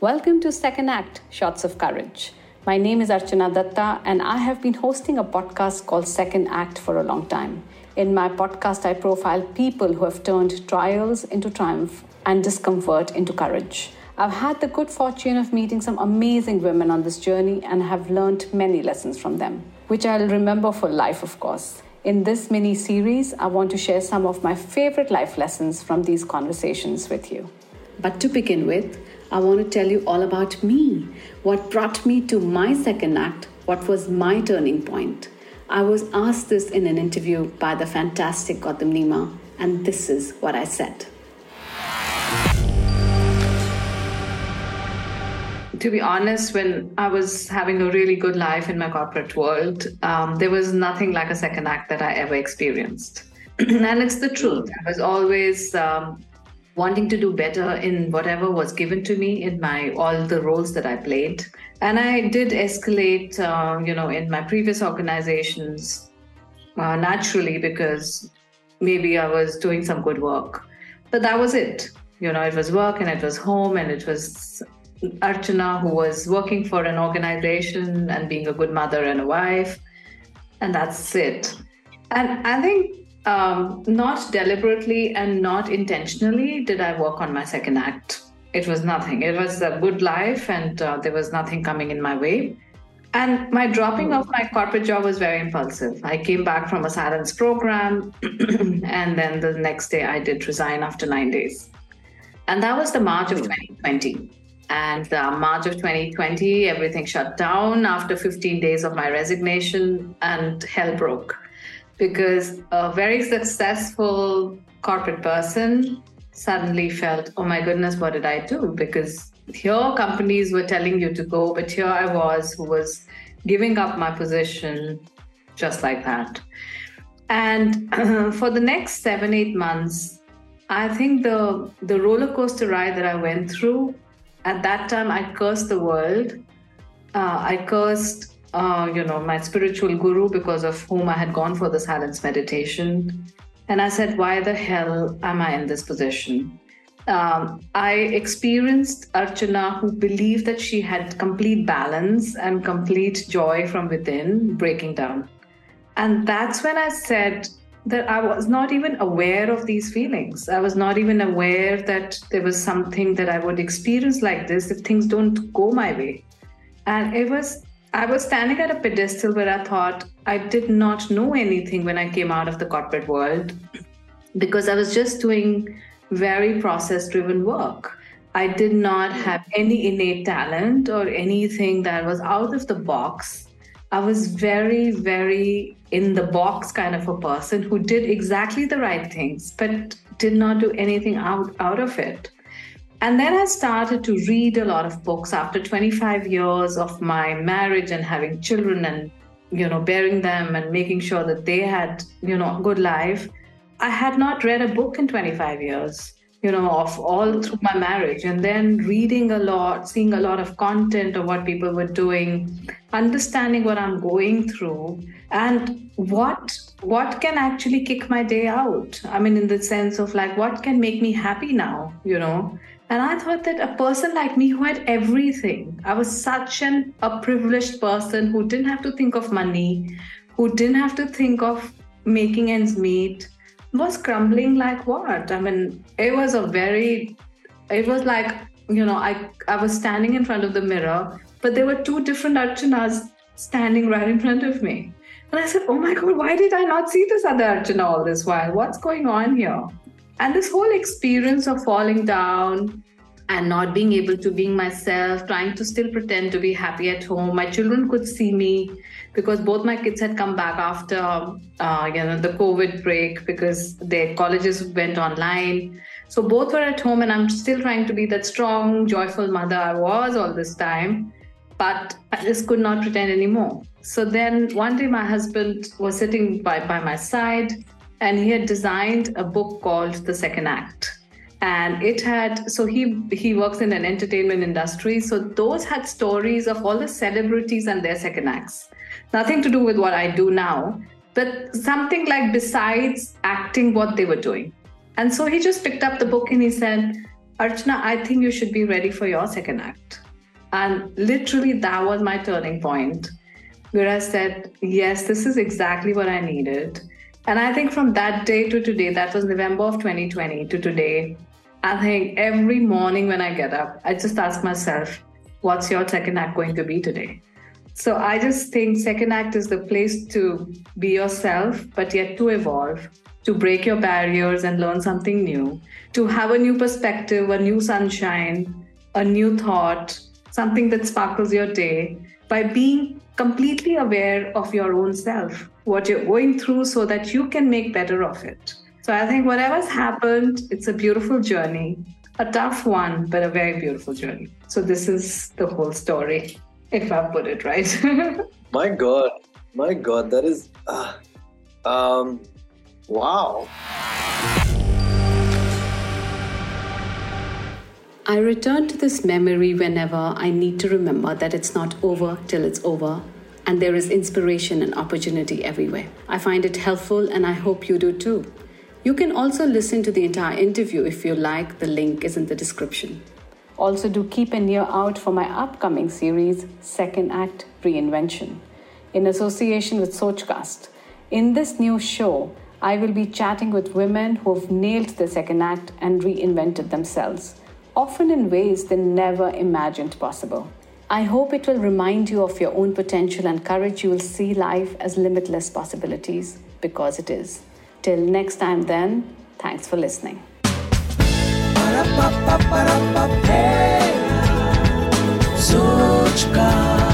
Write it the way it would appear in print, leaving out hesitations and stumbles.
Welcome to Second Act, Shots of Courage. My name is Archana Dutta and I have been hosting a podcast called Second Act for a long time. In my podcast, I profile people who have turned trials into triumph and discomfort into courage. I've had the good fortune of meeting some amazing women on this journey and have learned many lessons from them, which I'll remember for life, of course. In this mini-series, I want to share some of my favorite life lessons from these conversations with you. But to begin with, I want to tell you all about me, what brought me to my second act, what was my turning point. I was asked this in an interview by the fantastic Gautam Neema, and this is what I said. To be honest, when I was having a really good life in my corporate world, there was nothing like a second act that I ever experienced. And it's the truth. I was always wanting to do better in whatever was given to me in all the roles that I played. And I did escalate, in my previous organizations naturally because maybe I was doing some good work. But that was it. It was work and it was home and it was Archana, who was working for an organization and being a good mother and a wife, and that's it. And I think not deliberately and not intentionally did I work on my second act. It was nothing. It was a good life and there was nothing coming in my way. And my dropping of my corporate job was very impulsive. I came back from a silence program and then the next day I did resign after 9 days. And that was the March of 2020. And March of 2020, everything shut down after 15 days of my resignation, and hell broke because a very successful corporate person suddenly felt, oh my goodness, what did I do? Because here companies were telling you to go, but here I was who was giving up my position just like that. And for the next 7-8 months, I think the roller coaster ride that I went through. At that time, I cursed the world. I cursed, my spiritual guru because of whom I had gone for the silence meditation. And I said, why the hell am I in this position? I experienced Archana, who believed that she had complete balance and complete joy from within, breaking down. And that's when I said that I was not even aware of these feelings. I was not even aware that there was something that I would experience like this if things don't go my way. And I was standing at a pedestal where I thought I did not know anything when I came out of the corporate world because I was just doing very process-driven work. I did not have any innate talent or anything that was out of the box. I was very, very in the box kind of a person who did exactly the right things, but did not do anything out of it. And then I started to read a lot of books after 25 years of my marriage and having children and, bearing them and making sure that they had, a good life. I had not read a book in 25 years, of all through my marriage, and then reading a lot, seeing a lot of content of what people were doing, understanding what I'm going through and what can actually kick my day out. I mean, in the sense of like, what can make me happy now, And I thought that a person like me who had everything, I was such a privileged person who didn't have to think of money, who didn't have to think of making ends meet, was crumbling like what? I mean, I was standing in front of the mirror, but there were two different Archanas standing right in front of me. And I said, oh my God, why did I not see this other Archana all this while? What's going on here? And this whole experience of falling down and not being able to being myself, trying to still pretend to be happy at home. My children could see me because both my kids had come back after, the COVID break because their colleges went online. So both were at home and I'm still trying to be that strong, joyful mother I was all this time, but I just could not pretend anymore. So then one day my husband was sitting by my side and he had designed a book called The Second Act. And it had, so he works in an entertainment industry. So those had stories of all the celebrities and their second acts. Nothing to do with what I do now, but something like besides acting what they were doing. And so he just picked up the book and he said, Archana, I think you should be ready for your second act. And literally that was my turning point where I said, yes, this is exactly what I needed. And I think from that day to today, that was November of 2020 to today, I think every morning when I get up, I just ask myself, what's your second act going to be today? So I just think second act is the place to be yourself, but yet to evolve, to break your barriers and learn something new, to have a new perspective, a new sunshine, a new thought, something that sparkles your day by being completely aware of your own self, what you're going through so that you can make better of it. So I think whatever's happened, it's a beautiful journey, a tough one, but a very beautiful journey. So this is the whole story, if I put it right. My God, that is, wow. I return to this memory whenever I need to remember that it's not over till it's over, and there is inspiration and opportunity everywhere. I find it helpful, and I hope you do too. You can also listen to the entire interview if you like. The link is in the description. Also, do keep an ear out for my upcoming series, Second Act Reinvention, in association with Sochcast. In this new show, I will be chatting with women who have nailed their second act and reinvented themselves, often in ways they never imagined possible. I hope it will remind you of your own potential and courage. You will see life as limitless possibilities, because it is. Till next time then, thanks for listening. Sochcast.